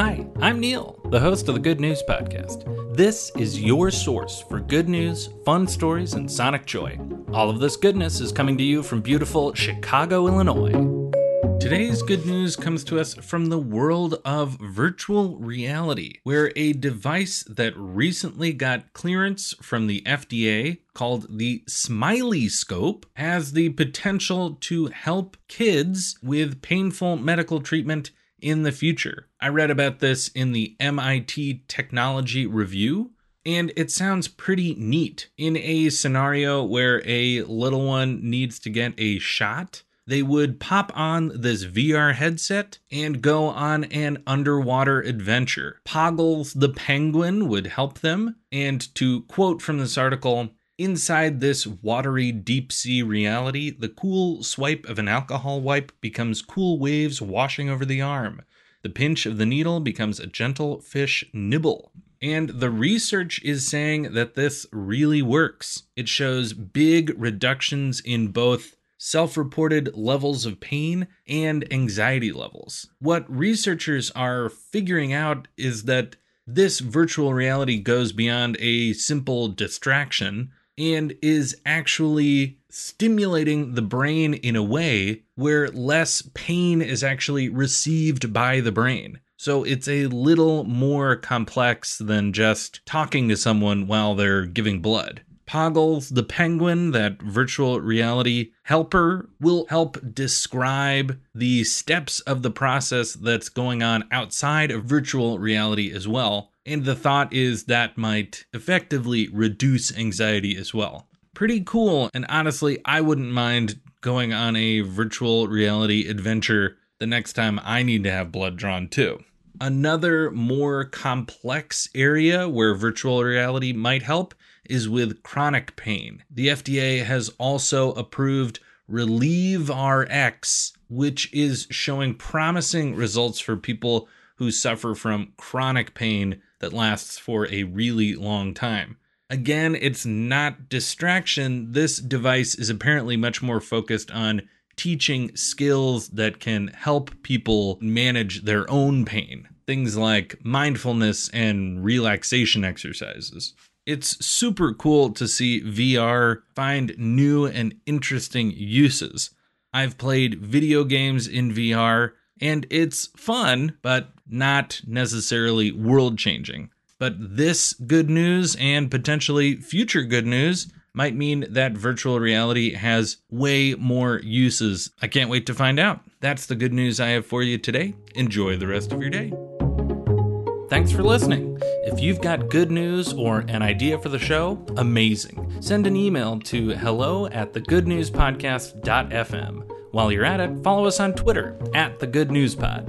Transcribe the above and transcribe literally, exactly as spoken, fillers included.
Hi, I'm Neil, the host of the Good News Podcast. This is your source for good news, fun stories, and sonic joy. All of this goodness is coming to you from beautiful Chicago, Illinois. Today's good news comes to us from the world of virtual reality, where a device that recently got clearance from the F D A called the Smiley Scope has the potential to help kids with painful medical treatment in the future. I read about this in the M I T Technology Review, and it sounds pretty neat. In a scenario where a little one needs to get a shot, they would pop on this V R headset and go on an underwater adventure. Poggles the Penguin would help them, and to quote from this article, "Inside this watery deep-sea reality, the cool swipe of an alcohol wipe becomes cool waves washing over the arm. The pinch of the needle becomes a gentle fish nibble." And the research is saying that this really works. It shows big reductions in both self-reported levels of pain and anxiety levels. What researchers are figuring out is that this virtual reality goes beyond a simple distraction and is actually stimulating the brain in a way where less pain is actually received by the brain. So it's a little more complex than just talking to someone while they're giving blood. Poggles the Penguin, that virtual reality helper, will help describe the steps of the process that's going on outside of virtual reality as well. And the thought is that might effectively reduce anxiety as well. Pretty cool. And honestly, I wouldn't mind going on a virtual reality adventure the next time I need to have blood drawn too. Another more complex area where virtual reality might help is with chronic pain. The F D A has also approved RelieveRx, which is showing promising results for people who suffer from chronic pain that lasts for a really long time. Again, it's not distraction. This device is apparently much more focused on teaching skills that can help people manage their own pain, things like mindfulness and relaxation exercises. It's super cool to see V R find new and interesting uses. I've played video games in V R, and it's fun, but not necessarily world-changing. But this good news and potentially future good news might mean that virtual reality has way more uses. I can't wait to find out. That's the good news I have for you today. Enjoy the rest of your day. Thanks for listening. If you've got good news or an idea for the show, amazing. Send an email to hello at the good news podcast dot f m. While you're at it, follow us on Twitter at the good news pod.